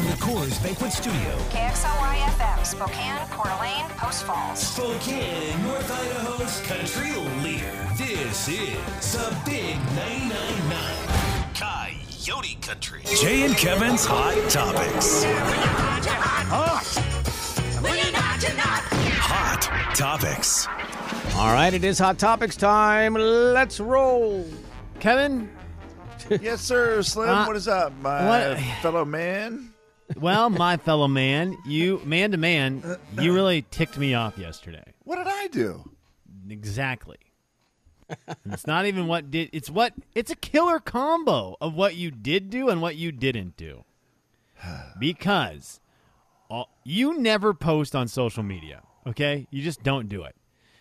from the Coors Banquet Studio. KXLY-FM, Spokane, Coeur d'Alene, Post Falls. Spokane, North Idaho's country leader. This is the Big 99.9 Coyote Country. Jay and Kevin's Hot Topics. Hot Topics. All right, it is Hot Topics time. Let's roll. Kevin? Yes, sir. Slim, what is up, fellow man? Well, my fellow man, you, man to man, you really ticked me off yesterday. What did I do? Exactly. And it's not even what did. It's a killer combo of what you did do and what you didn't do. Because you never post on social media, okay? You just don't do it.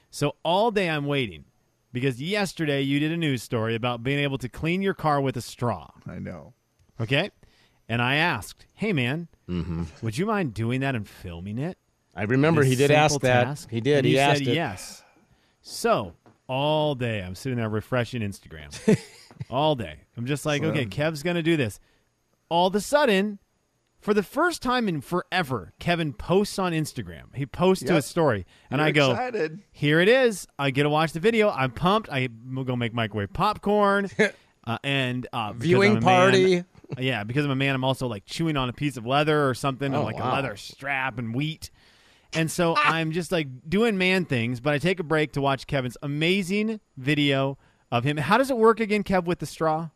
So all day I'm waiting. Because yesterday you did a news story about being able to clean your car with a straw. I know. Okay? And I asked, hey, man, would you mind doing that and filming it? I remember he did ask that. He did. He asked it. Yes. So all day I'm sitting there refreshing Instagram. All day. I'm just like, okay, Kev's going to do this. All of a sudden, for the first time in forever, Kevin posts on Instagram. He posts to a story, and I go, excited. Here it is. I get to watch the video. I'm pumped. I'm going to make microwave popcorn. Viewing party. Man, yeah, because I'm a man, I'm also like chewing on a piece of leather or something, or like a leather strap and wheat. And so I'm just like doing man things, but I take a break to watch Kevin's amazing video of him. How does it work again, Kev, with the straw?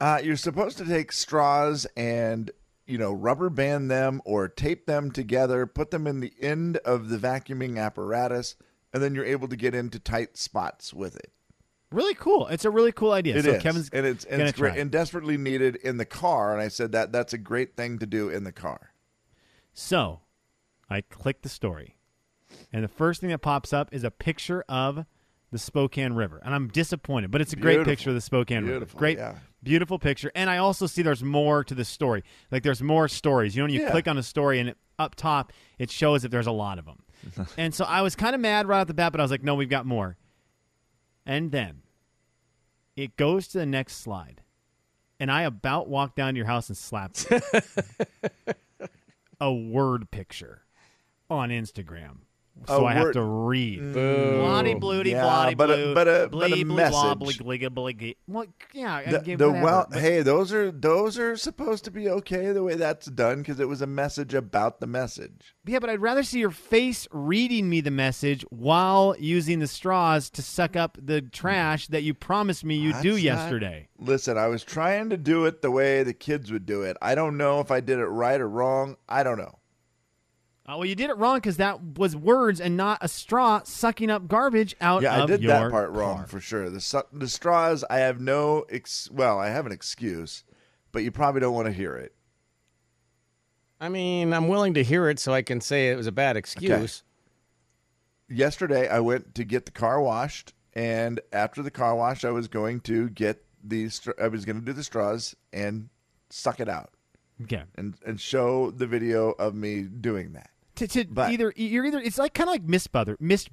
You're supposed to take straws and rubber band them or tape them together, put them in the end of the vacuuming apparatus, and then you're able to get into tight spots with it. Really cool. It's a really cool idea. It is. Kevin's it's great and desperately needed in the car, and I said that's a great thing to do in the car. So I clicked the story, and the first thing that pops up is a picture of the Spokane River, and I'm disappointed, but it's a great picture of the Spokane River. Great. Yeah. Beautiful picture. And I also see there's more to the story. Like there's more stories. You know, when you click on a story and up top, it shows if there's a lot of them. And so I was kind of mad right off the bat, but I was like, no, we've got more. And then it goes to the next slide. And I about walked down to your house and slapped a word picture on Instagram. So I have to read. Blotty, blooty, blotty, blue. But a message. Hey, those are supposed to be okay the way that's done because it was a message about the message. Yeah, but I'd rather see your face reading me the message while using the straws to suck up the trash that you promised me you'd do yesterday. Listen, I was trying to do it the way the kids would do it. I don't know if I did it right or wrong. I don't know. Well, you did it wrong because that was words and not a straw sucking up garbage out of your car. Yeah, I did that part wrong for sure. The straws, I have no I have an excuse, but you probably don't want to hear it. I mean, I'm willing to hear it so I can say it was a bad excuse. Okay. Yesterday, I went to get the car washed, and after the car wash, I was going to do the straws and suck it out. Okay. And show the video of me doing that. It's like kind of like Mist Brother. It's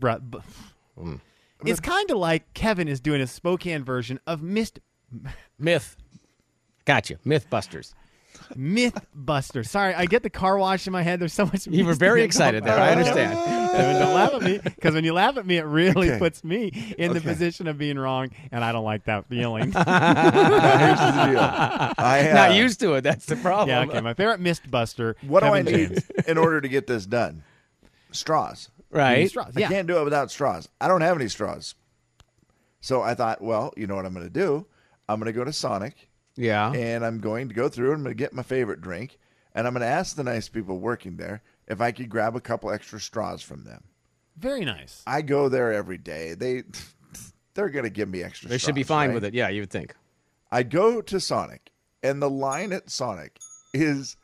kind of like Kevin is doing a Spokane version of Myth. Gotcha. Mythbusters. Mythbusters. Sorry, I get the car wash in my head. There's so much. You were very excited there. I understand. Kevin, don't laugh at me because when you laugh at me, it really puts me in the position of being wrong, and I don't like that feeling. Here's the deal. I'm not used to it. That's the problem. Yeah. Okay. My favorite Mistbuster. What do I need in order to get this done? Straws. Right. Straws. Yeah. I can't do it without straws. I don't have any straws. So I thought, well, you know what I'm going to do? I'm going to go to Sonic. Yeah. And I'm going to go through and I'm going to get my favorite drink. And I'm going to ask the nice people working there if I could grab a couple extra straws from them. Very nice. I go there every day. They're going to give me extra straws. They should be fine with it. Yeah, you would think. I go to Sonic, and the line at Sonic is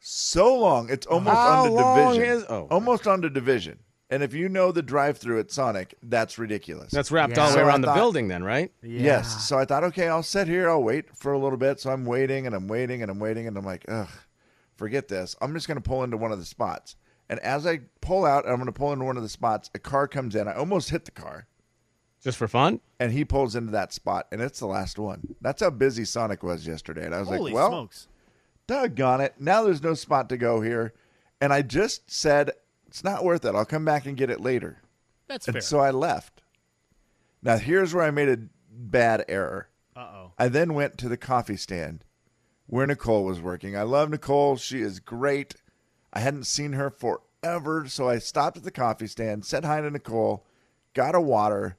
so long. It's almost onto division. And if you know the drive-through at Sonic, that's ridiculous. That's wrapped all the way around the building then, right? Yeah. Yes. So I thought, okay, I'll sit here. I'll wait for a little bit. So I'm waiting, and I'm waiting, and I'm waiting. And I'm like, ugh, forget this. I'm just going to pull into one of the spots. And as I pull out, and I'm going to pull into one of the spots, a car comes in. I almost hit the car. Just for fun? And he pulls into that spot, and it's the last one. That's how busy Sonic was yesterday. And I was Holy smokes. Doggone it. Now there's no spot to go here. And I just said, it's not worth it. I'll come back and get it later. That's fair. And so I left. Now, here's where I made a bad error. Uh-oh. I then went to the coffee stand where Nicole was working. I love Nicole. She is great. I hadn't seen her forever, so I stopped at the coffee stand, said hi to Nicole, got a water,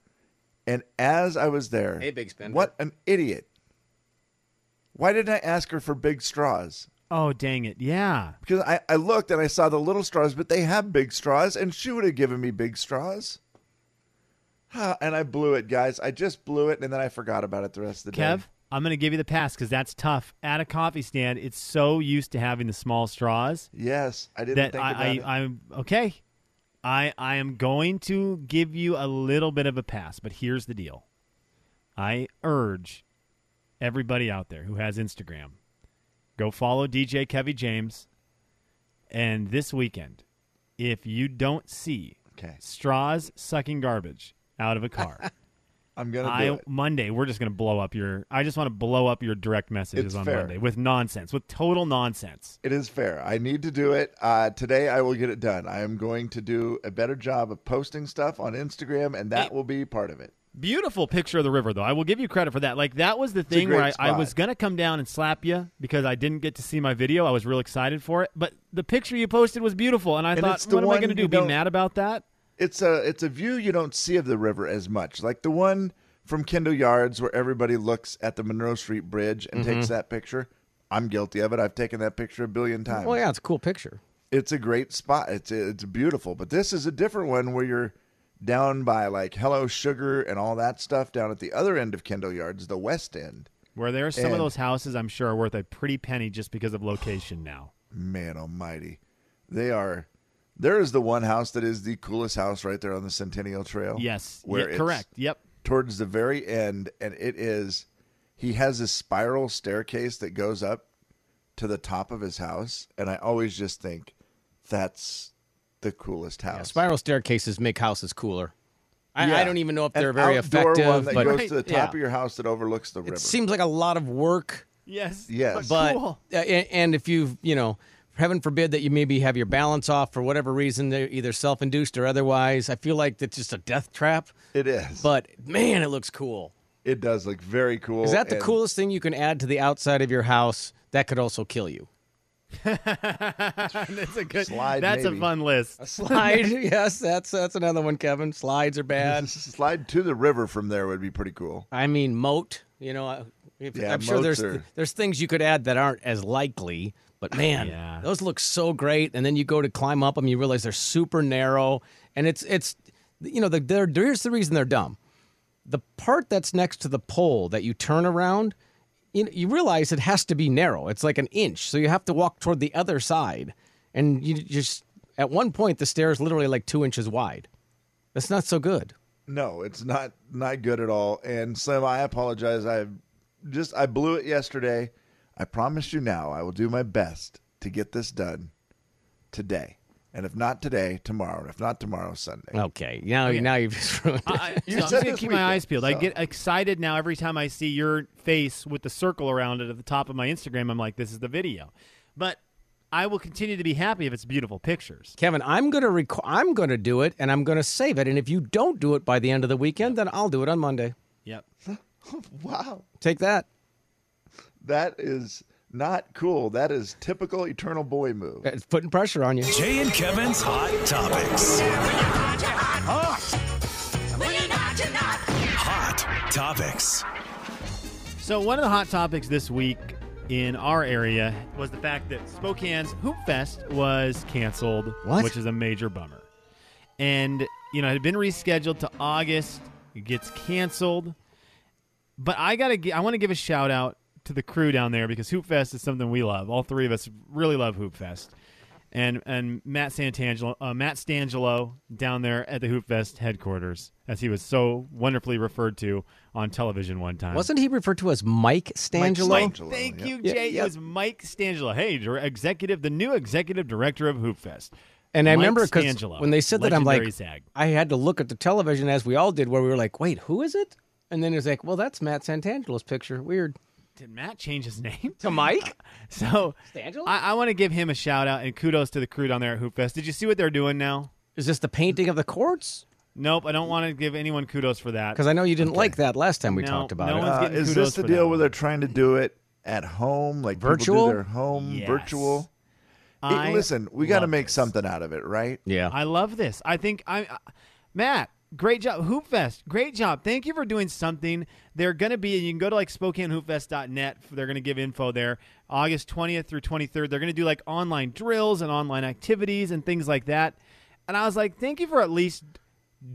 and as I was there, hey, big spender. What an idiot. Why didn't I ask her for big straws? Oh, dang it. Yeah. Because I looked and I saw the little straws, but they have big straws, and she would have given me big straws. And I blew it, guys. I just blew it, and then I forgot about it the rest of the day. Kev, I'm going to give you the pass because that's tough. At a coffee stand, it's so used to having the small straws. Yes, I didn't think about it. Okay. I am going to give you a little bit of a pass, but here's the deal. I urge everybody out there who has Instagram, go follow DJ Kevin James. And this weekend, if you don't see straws sucking garbage out of a car, I'm going to do it. Monday, we're just going to blow up your... I just want to blow up your direct messages on Monday with nonsense, with total nonsense. It is fair. I need to do it. Today, I will get it done. I am going to do a better job of posting stuff on Instagram, and that will be part of it. Beautiful picture of the river, though. I will give you credit for that. Like, that was the thing where I was going to come down and slap you because I didn't get to see my video. I was real excited for it. But the picture you posted was beautiful, and I thought, what am I going to do, be mad about that? It's a view you don't see of the river as much. Like the one from Kendall Yards where everybody looks at the Monroe Street Bridge and takes that picture. I'm guilty of it. I've taken that picture a billion times. Well, yeah, it's a cool picture. It's a great spot. It's beautiful. But this is a different one where you're down by like Hello Sugar and all that stuff down at the other end of Kendall Yards, the west end. Where there are some of those houses I'm sure are worth a pretty penny just because of location now. Man almighty. They are... There is the one house that is the coolest house right there on the Centennial Trail. Yes, correct. Yep. Towards the very end, and it is, he has this spiral staircase that goes up to the top of his house, and I always just think that's the coolest house. Yeah, spiral staircases make houses cooler. I don't even know if they're very effective. An outdoor one that goes to the top of your house that overlooks the river. It seems like a lot of work. Yes. But cool. And if you've, heaven forbid that you maybe have your balance off for whatever reason, they're either self-induced or otherwise. I feel like it's just a death trap. It is. But, man, it looks cool. It does look very cool. Is that the coolest thing you can add to the outside of your house that could also kill you? That's a good slide. That's maybe a fun list. A slide, yes. That's another one, Kevin. Slides are bad. Slide to the river from there would be pretty cool. I mean, moat. I'm sure there's things you could add that aren't as likely. But, man, those look so great. And then you go to climb up them, you realize they're super narrow. And here's the reason they're dumb. The part that's next to the pole that you turn around, you realize it has to be narrow. It's like an inch. So you have to walk toward the other side. And you just, at one point, the stair is literally like 2 inches wide. That's not so good. No, it's not good at all. And, Slim, I apologize. I blew it yesterday. I promise you now I will do my best to get this done today. And if not today, tomorrow. And if not tomorrow, Sunday. Okay. Now you've just ruined it. I'm going to keep my eyes peeled. So. I get excited now every time I see your face with the circle around it at the top of my Instagram. I'm like, this is the video. But I will continue to be happy if it's beautiful pictures. Kevin, I'm going to do it, and I'm going to save it. And if you don't do it by the end of the weekend, then I'll do it on Monday. Yep. Wow. Take that. That is not cool. That is typical Eternal Boy move. It's putting pressure on you. Jay and Kevin's Hot Topics. Hot Topics. So one of the hot topics this week in our area was the fact that Spokane's Hoopfest was canceled, which is a major bummer. And, it had been rescheduled to August. It gets canceled. But I want to give a shout out to the crew down there, because Hoopfest is something we love. All three of us really love Hoopfest, and Matt Stangelo down there at the Hoopfest headquarters, as he was so wonderfully referred to on television one time. Wasn't he referred to as Mike Stangelo? Thank you, Jay. It was Mike Stangelo. Hey, the new executive director of Hoopfest. And I remember because when they said that, I'm like, I had to look at the television as we all did, where we were like, wait, who is it? And then it was like, well, that's Matt Santangelo's picture. Weird. Did Matt change his name? To Mike? So Stangelo? I want to give him a shout out and kudos to the crew down there at Hoopfest. Did you see what they're doing now? Is this the painting of the courts? Nope, I don't want to give anyone kudos for that. Because I know you didn't like that last time we talked about it. Is this the deal where they're trying to do it at home? Like virtual? Do their home virtual? Listen, we got to make something out of it, right? Yeah. I love this. I think, Matt, great job. Hoopfest, great job. Thank you for doing something. They're going to be, you can go to like SpokaneHoopFest.net. They're going to give info there. August 20th through 23rd, they're going to do like online drills and online activities and things like that. And I was like, thank you for at least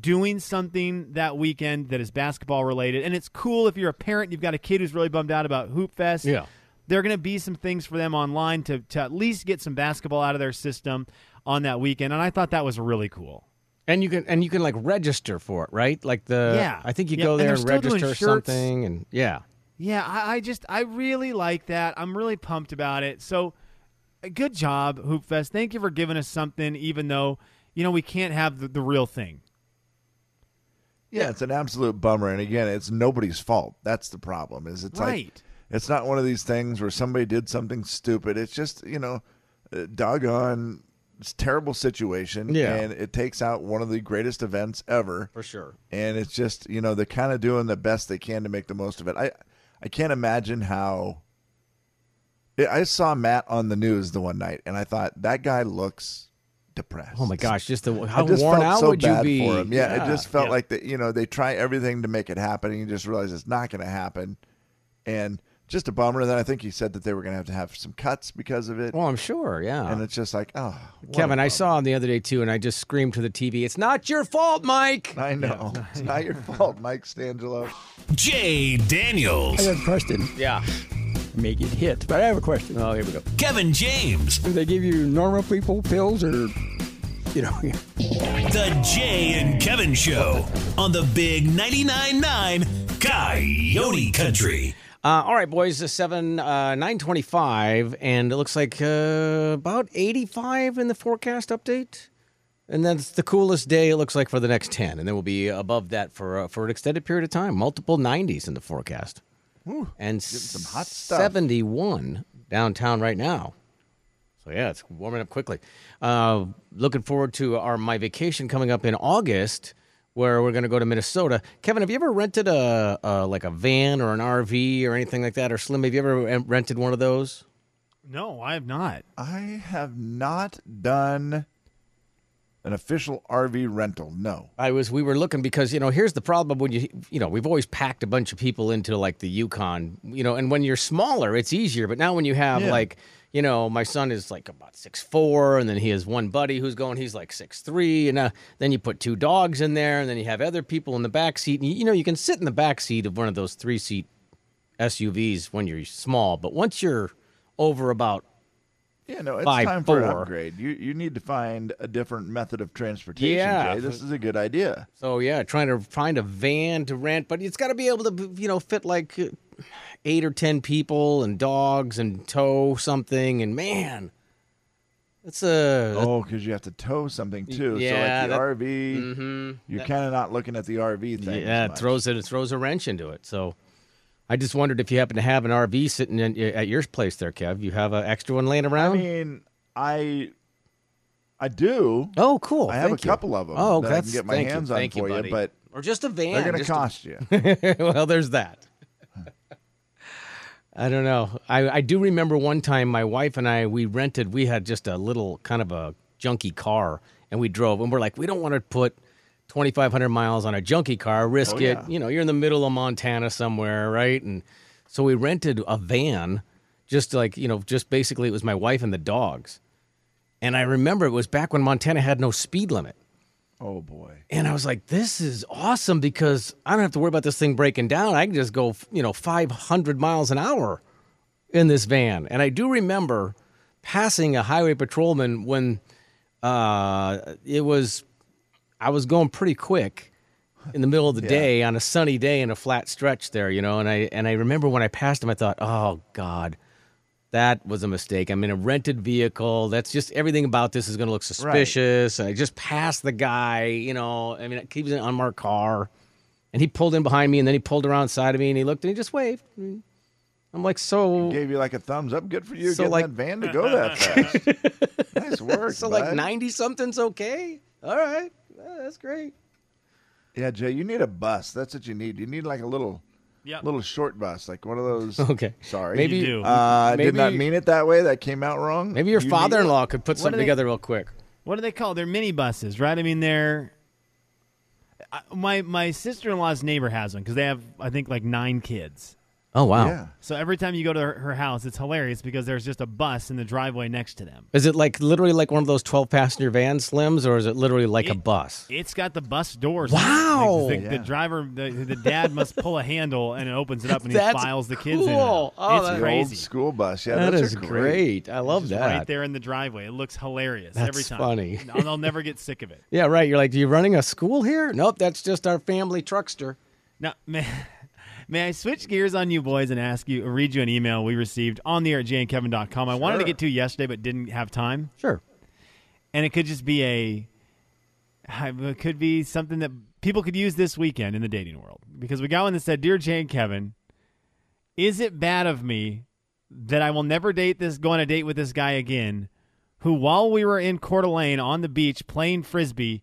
doing something that weekend that is basketball related. And it's cool if you're a parent, you've got a kid who's really bummed out about Hoopfest. Yeah. There are going to be some things for them online to at least get some basketball out of their system on that weekend. And I thought that was really cool. And you can like register for it, right? Like I think you go there and register something and yeah. I really like that. I'm really pumped about it. So good job, Hoopfest. Thank you for giving us something, even though, we can't have the real thing. Yeah, it's an absolute bummer. And again, it's nobody's fault. That's the problem. Is it's right. Like it's not one of these things where somebody did something stupid. It's just, doggone, it's a terrible situation. Yeah. And it takes out one of the greatest events ever. For sure. And it's just, they're kind of doing the best they can to make the most of it. I can't imagine how. I saw Matt on the news the one night, and I thought, that guy looks depressed. Oh my gosh, how worn out would you be? For him. Yeah, it just felt like that. They try everything to make it happen, and you just realize it's not going to happen, and just a bummer. And then I think he said that they were going to have some cuts because of it. Well, I'm sure, yeah. And it's just like, oh, Kevin, I saw him the other day too, and I just screamed to the TV, "It's not your fault, Mike." I know it's not your fault, Mike Stangelo. Jay Daniels. I have a question. Yeah. Make it hit. But I have a question. Oh, here we go. Kevin James. Do they give you normal people pills or, The Jay and Kevin Show on the big 99.9 Coyote Country. All right, boys, 9:25, and it looks like about 85 in the forecast update. And that's the coolest day, it looks like, for the next 10. And then we'll be above that for an extended period of time. Multiple 90s in the forecast. Ooh, and some hot stuff. 71 downtown right now. So, yeah, it's warming up quickly. Looking forward to my vacation coming up in August, where we're going to go to Minnesota. Kevin, have you ever rented a van or an RV or anything like that? Or, Slim, have you ever rented one of those? No, I have not. I have not done an official RV rental, no. We were looking because, here's the problem when we've always packed a bunch of people into like the Yukon, and when you're smaller, it's easier. But now when you have my son is like about 6'4", and then he has one buddy who's going, he's like 6'3", and then you put two dogs in there, and then you have other people in the back seat. And you can sit in the back seat of one of those 3-seat SUVs when you're small. But once you're over about it's time for an upgrade. You need to find a different method of transportation, Jay. This is a good idea. So, trying to find a van to rent, but it's got to be able to, fit like 8 or 10 people and dogs and tow something. And, man, it's a... Oh, because you have to tow something, too. Yeah, so, like the RV, you're kind of not looking at the RV thing. Yeah, it throws a wrench into it, so... I just wondered if you happen to have an RV sitting at your place there, Kev. You have an extra one laying around? I mean, I do. Oh, cool. I have a couple of them that I can get my hands on for you. But or just a van. They're going to cost you. Well, there's that. I don't know. I do remember one time my wife and I, we had just a little kind of a junky car, and we drove. And we're like, we don't want to put 2,500 miles on a junkie car, risk it. You're in the middle of Montana somewhere, right? And so we rented a van, just basically it was my wife and the dogs. And I remember it was back when Montana had no speed limit. Oh, boy. And I was like, this is awesome because I don't have to worry about this thing breaking down. I can just go, 500 miles an hour in this van. And I do remember passing a highway patrolman when I was going pretty quick in the middle of the day on a sunny day in a flat stretch there, and I remember when I passed him, I thought, oh, God, that was a mistake. I'm in a rented vehicle. That's just everything about this is going to look suspicious. Right. I just passed the guy, he was in an unmarked car, and he pulled in behind me, and then he pulled around side of me, and he looked, and he just waved. I'm like, so... He gave you like a thumbs up. Good for you so getting like, that van to go that fast. Nice work, So bud. Like 90-something's okay? All right. That's great. Yeah, Jay, you need a bus. That's what you need. You need like a little... Yep. Little short bus, like one of those. Okay. Sorry. Maybe you do. I did not mean it that way. That came out wrong. Maybe your father-in-law could put something together real quick. What do they call? They're mini buses, right? I mean, they're... My sister-in-law's neighbor has one because they have, I think, like 9 kids. Oh, wow. Yeah. So every time you go to her house, it's hilarious because there's just a bus in the driveway next to them. Is it like literally like one of those 12-passenger van slims, or is it literally like a bus? It's got the bus doors. Wow. The driver, the dad must pull a handle, and it opens it up, and he files the kids in. Oh, it's crazy. Old school bus. Yeah, that is great. I love that. Right there in the driveway. It looks hilarious every time. That's funny. I'll never get sick of it. Yeah, right. You're like, are you running a school here? Nope, that's just our family truckster. No, man. May I switch gears on you boys and read you an email we received on the air at jayandkevin.com. I wanted to get to yesterday but didn't have time. Sure. And it could just be it could be something that people could use this weekend in the dating world. Because we got one that said, Dear Jay and Kevin, is it bad of me that I will never go on a date with this guy again who, while we were in Coeur d'Alene on the beach playing Frisbee,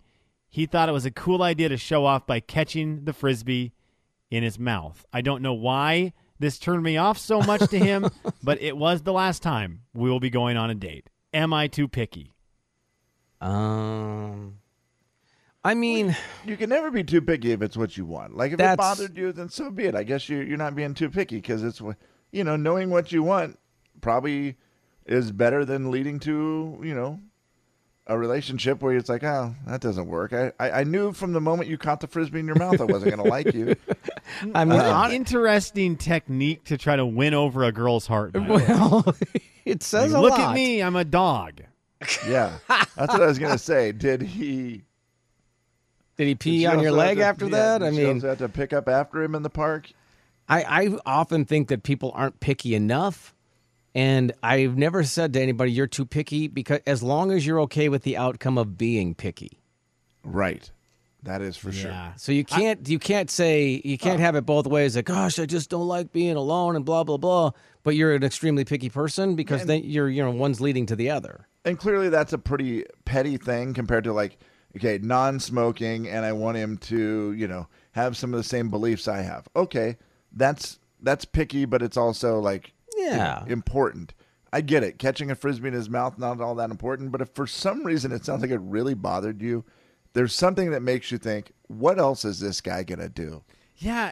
he thought it was a cool idea to show off by catching the Frisbee in his mouth. I don't know why this turned me off so much to him, but it was the last time we will be going on a date. Am I too picky? I mean, you can never be too picky if it's what you want. Like if it bothered you, then so be it. I guess you're not being too picky because it's, you know, knowing what you want probably is better than leading to, you know, a relationship where it's like, oh, that doesn't work. I knew from the moment you caught the Frisbee in your mouth I wasn't going to like you. I mean, an interesting technique to try to win over a girl's heart. Well, it says like, look at me, I'm a dog. Yeah, that's what I was going to say. Did he pee on your leg after that? I mean, have to pick up after him in the park. I often think that people aren't picky enough. And I've never said to anybody, you're too picky, because as long as you're okay with the outcome of being picky. Right. That is for sure. So you can't have it both ways. Like, gosh, I just don't like being alone and blah, blah, blah. But you're an extremely picky person because then you know, one's leading to the other. And clearly that's a pretty petty thing compared to like, okay, non-smoking. And I want him to, you know, have some of the same beliefs I have. Okay. That's picky, but it's also like, yeah, important. I get it. Catching a Frisbee in his mouth, not all that important. But if for some reason it sounds like it really bothered you, there's something that makes you think, what else is this guy going to do? Yeah.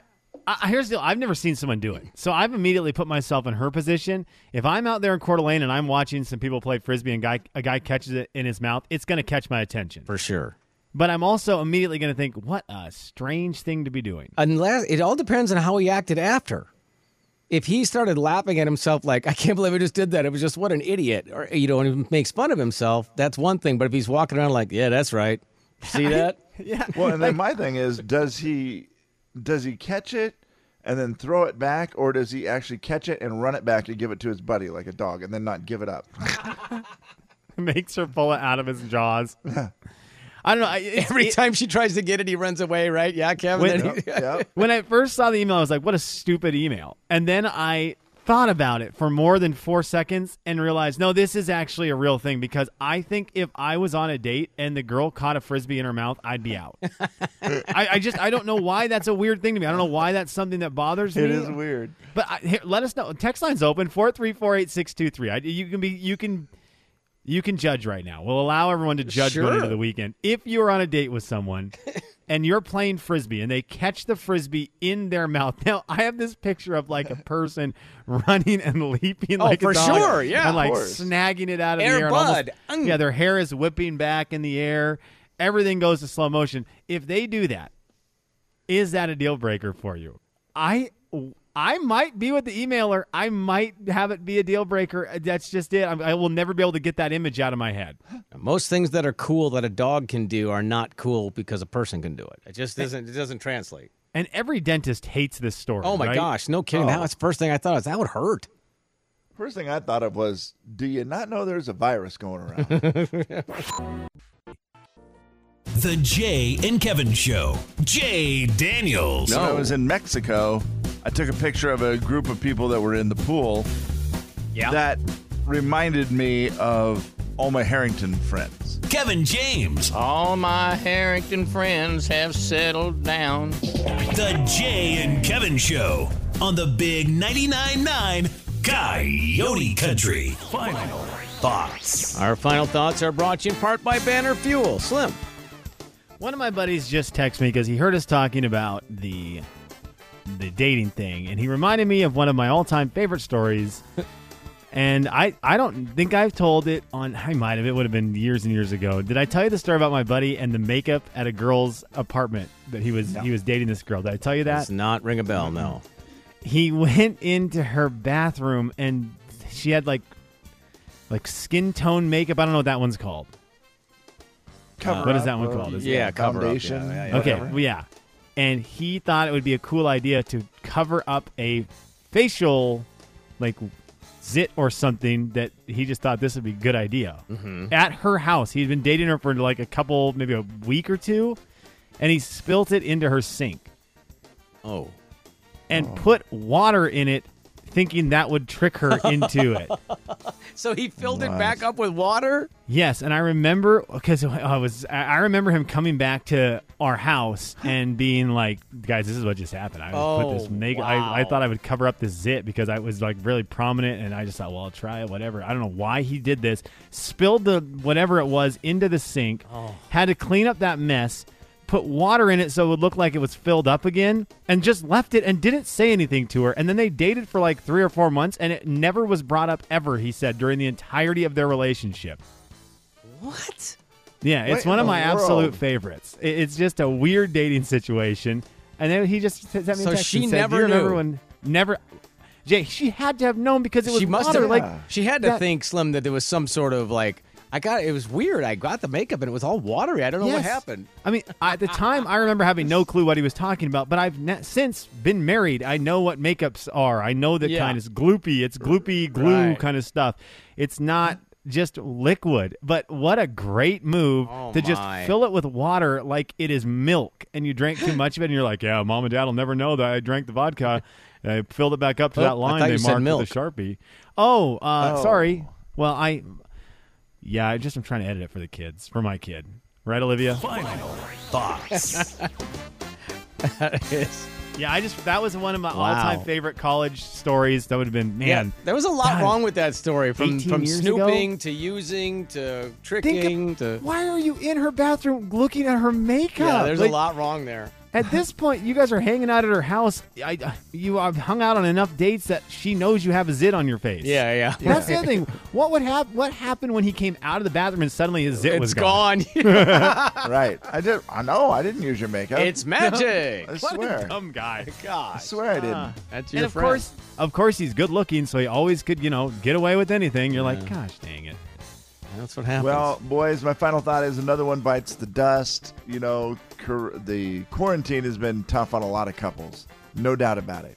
Here's the deal. I've never seen someone do it. So I've immediately put myself in her position. If I'm out there in Coeur d'Alene and I'm watching some people play Frisbee and a guy catches it in his mouth, it's going to catch my attention. For sure. But I'm also immediately going to think, what a strange thing to be doing. Unless it all depends on how he acted after. If he started laughing at himself like, I can't believe I just did that. It was just, what an idiot. Or, you know, and he makes fun of himself. That's one thing. But if he's walking around like, yeah, that's right. See that? Yeah. Well, and then my thing is, does he catch it and then throw it back? Or does he actually catch it and run it back and give it to his buddy like a dog and then not give it up? Makes her pull it out of his jaws. I don't know. Every time she tries to get it, he runs away, right? Yeah, Kevin. When I first saw the email, I was like, what a stupid email. And then I thought about it for more than 4 seconds and realized, no, this is actually a real thing because I think if I was on a date and the girl caught a Frisbee in her mouth, I'd be out. I don't know why that's a weird thing to me. I don't know why that's something that bothers me. It is weird. But let us know. Text line's open, 4348623. You can judge right now. We'll allow everyone to judge going into the weekend. If you're on a date with someone and you're playing Frisbee and they catch the Frisbee in their mouth. Now, I have this picture of like a person running and leaping like a dog. Oh, for sure, yeah. And like snagging it out of the air. Bud. And almost, yeah, their hair is whipping back in the air. Everything goes to slow motion. If they do that, is that a deal breaker for you? I might be with the emailer. I might have it be a deal breaker. That's just it. I will never be able to get that image out of my head. Most things that are cool that a dog can do are not cool because a person can do it. It just doesn't. It doesn't translate. And every dentist hates this story. Oh my gosh! No kidding. That's the first thing I thought of. That would hurt. First thing I thought of was, do you not know there's a virus going around? The Jay and Kevin Show. Jay Daniels. When I was in Mexico, I took a picture of a group of people that were in the pool. Yeah. That reminded me of all my Harrington friends. Kevin James. All my Harrington friends have settled down. The Jay and Kevin Show on the big 99.9 Coyote Country. Final thoughts. Our final thoughts are brought to you in part by Banner Fuel. Slim. One of my buddies just texted me because he heard us talking about the dating thing, and he reminded me of one of my all-time favorite stories. And I don't think I've told it on... I might have. It would have been years and years ago. Did I tell you the story about my buddy and the makeup at a girl's apartment that he was dating this girl? Did I tell you that? Does not ring a bell, no. He went into her bathroom, and she had, like skin tone makeup. I don't know what that one's called. Cover What up, is that one called? Yeah, cover foundation. Up. Yeah. Okay, well, yeah. And he thought it would be a cool idea to cover up a facial, zit or something, that he just thought this would be a good idea. Mm-hmm. At her house. He'd been dating her for a couple, maybe a week or two, and he spilt it into her sink. Oh. And put water in it, thinking that would trick her into it. So he filled it back up with water? Yes, and I remember, because I remember him coming back to our house and being like, "Guys, this is what just happened. I thought I would cover up this zit because I was really prominent, and I just thought, well, I'll try it, whatever." I don't know why he did this. Spilled the whatever it was into the sink. Oh. Had to clean up that mess. Put water in it so it would look like it was filled up again, and just left it and didn't say anything to her. And then they dated for 3 or 4 months, and it never was brought up ever, he said, during the entirety of their relationship. What? Yeah, it's one of my absolute favorites. It's just a weird dating situation. And then he just sent me a text and said, "So she never knew." Jay, she had to have known because it was water. She had to think, Slim, that there was some sort of it was weird. I got the makeup and it was all watery. I don't know what happened. I mean, at the time, I remember having no clue what he was talking about, but I've since been married. I know what makeups are. I know that kind of gloopy. It's gloopy glue kind of stuff. It's not just liquid, but what a great move just fill it with water like it is milk, and you drank too much of it, and you're like, yeah, Mom and Dad will never know that I drank the vodka. And I filled it back up to that line they marked with a Sharpie. Sorry. Well, I'm trying to edit it for the kids, for my kid. Right, Olivia? Final thoughts. That is. Yeah, that was one of my all-time favorite college stories. That would have been, there was a lot wrong with that story, from snooping ago, to using to tricking to. Why are you in her bathroom looking at her makeup? Yeah, there's a lot wrong there. At this point, you guys are hanging out at her house. You have hung out on enough dates that she knows you have a zit on your face. Yeah. That's the other thing. What happened when he came out of the bathroom and suddenly his zit was gone? It's gone. Right. I know. I didn't use your makeup. It's magic. No, I swear. What a dumb guy. God. I swear I didn't. That's your friend. Of course, he's good looking, so he always could, get away with anything. You're like, gosh, dang it. That's what happens. Well, boys, my final thought is another one bites the dust. The quarantine has been tough on a lot of couples, no doubt about it.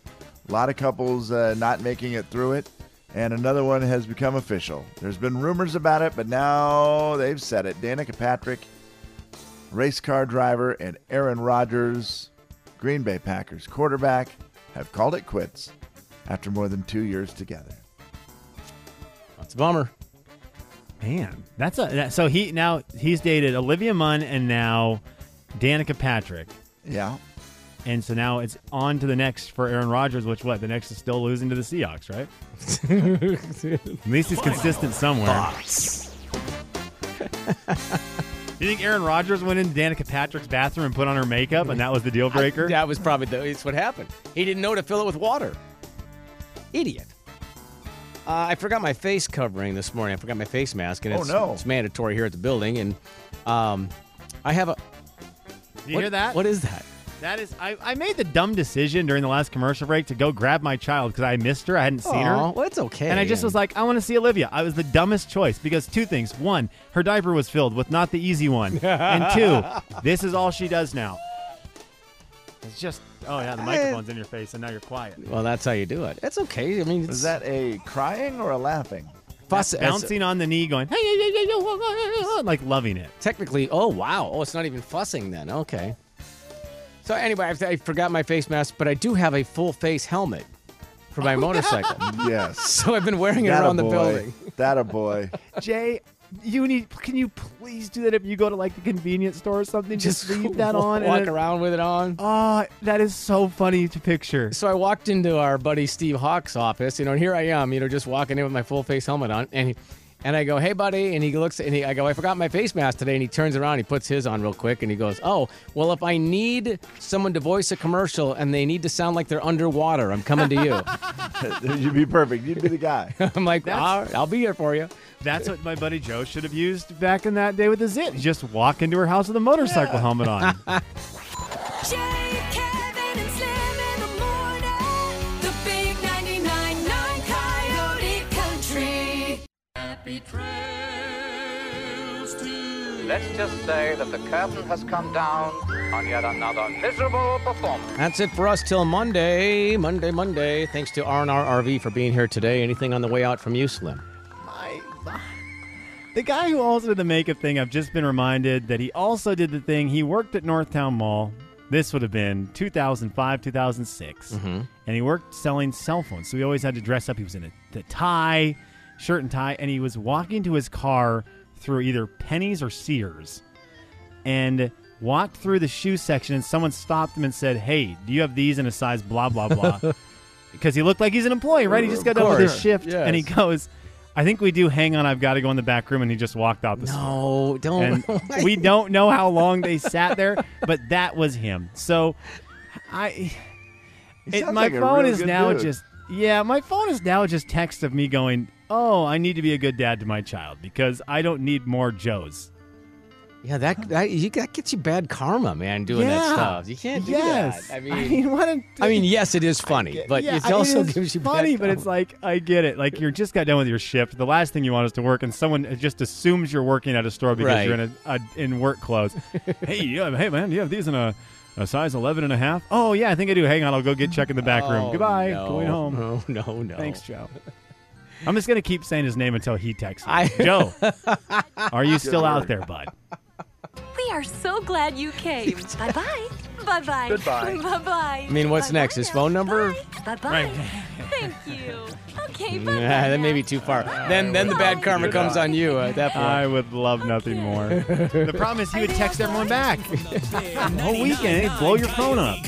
A lot of couples not making it through it, and another one has become official. There's been rumors about it, but now they've said it. Danica Patrick, race car driver, and Aaron Rodgers, Green Bay Packers quarterback, have called it quits after more than 2 years together. That's a bummer. Man, so he's dated Olivia Munn and now Danica Patrick. Yeah. And so now it's on to the next for Aaron Rodgers, which the next is still losing to the Seahawks, right? At least he's consistent somewhere. You think Aaron Rodgers went into Danica Patrick's bathroom and put on her makeup and that was the deal breaker? That was probably it's what happened. He didn't know to fill it with water. Idiot. I forgot my face covering this morning. I forgot my face mask, and it's mandatory here at the building. And I have a. Do you hear that? What is that? That is, I made the dumb decision during the last commercial break to go grab my child because I missed her. I hadn't seen her. Well, it's okay. And I just was like, I want to see Olivia. I was the dumbest choice because two things: one, her diaper was filled with not the easy one, and two, this is all she does now. It's just. Oh, yeah, the microphone's in your face, and now you're quiet. Well, that's how you do it. That's okay. I mean, is that a crying or a laughing? Bouncing on the knee going, hey, loving it. Technically, oh, wow. Oh, it's not even fussing then. Okay. So anyway, I forgot my face mask, but I do have a full face helmet for my motorcycle. Yes. So I've been wearing it around the building. That a boy. Jay, can you please do that if you go to like the convenience store or something? Just leave that on. Walk around with it on. Oh, that is so funny to picture. So I walked into our buddy Steve Hawk's office, you know, and here I am, you know, just walking in with my full face helmet on, and I go, hey, buddy, and he looks, and I go, I forgot my face mask today, and he turns around, he puts his on real quick, and he goes, oh, well, if I need someone to voice a commercial and they need to sound like they're underwater, I'm coming to you. You'd be perfect. You'd be the guy. I'm like, I'll be here for you. That's what my buddy Joe should have used back in that day with the zit. Just walk into her house with a motorcycle helmet on. Jay, Kevin, and Slim. Let's just say that the curtain has come down on yet another miserable performance. That's it for us till Monday. Thanks to R&R RV for being here today. Anything on the way out from you, Slim? The guy who also did the makeup thing, I've just been reminded that he also did the thing. He worked at Northtown Mall. This would have been 2005, 2006. Mm-hmm. And he worked selling cell phones, so he always had to dress up. He was in the tie, shirt and tie, and he was walking to his car through either Penny's or Sears and walked through the shoe section, and someone stopped him and said, hey, do you have these in a size blah, blah, blah? Because he looked like he's an employee, right? He just got done with his shift, and he goes, I think we do. Hang on, I've got to go in the back room, and he just walked out the store. No, don't. And we don't know how long they sat there, but that was him. So my phone is now just text of me going, oh, I need to be a good dad to my child because I don't need more Joes. Yeah, that gets you bad karma, man, doing that stuff. You can't do that. I mean, yes, it is funny, but it also gives you bad karma. But it's like, I get it. Like, you just got done with your shift. The last thing you want is to work, and someone just assumes you're working at a store because you're in work clothes. Hey, man, you have these in a size 11 and a half? Oh, yeah, I think I do. Hang on, I'll go check in the back room. Goodbye. Going home. No. Thanks, Joe. I'm just going to keep saying his name until he texts me. Joe, are you still out there, bud? We are so glad you came. Bye-bye. Bye-bye. Goodbye. Bye-bye. I mean, what's next? His phone number? Bye-bye. Thank you. Okay, bye-bye. Nah, that may be too far. Then the bad karma comes on you at that point. I would love nothing more. The problem is he would text everyone back. The whole weekend, blow your phone up.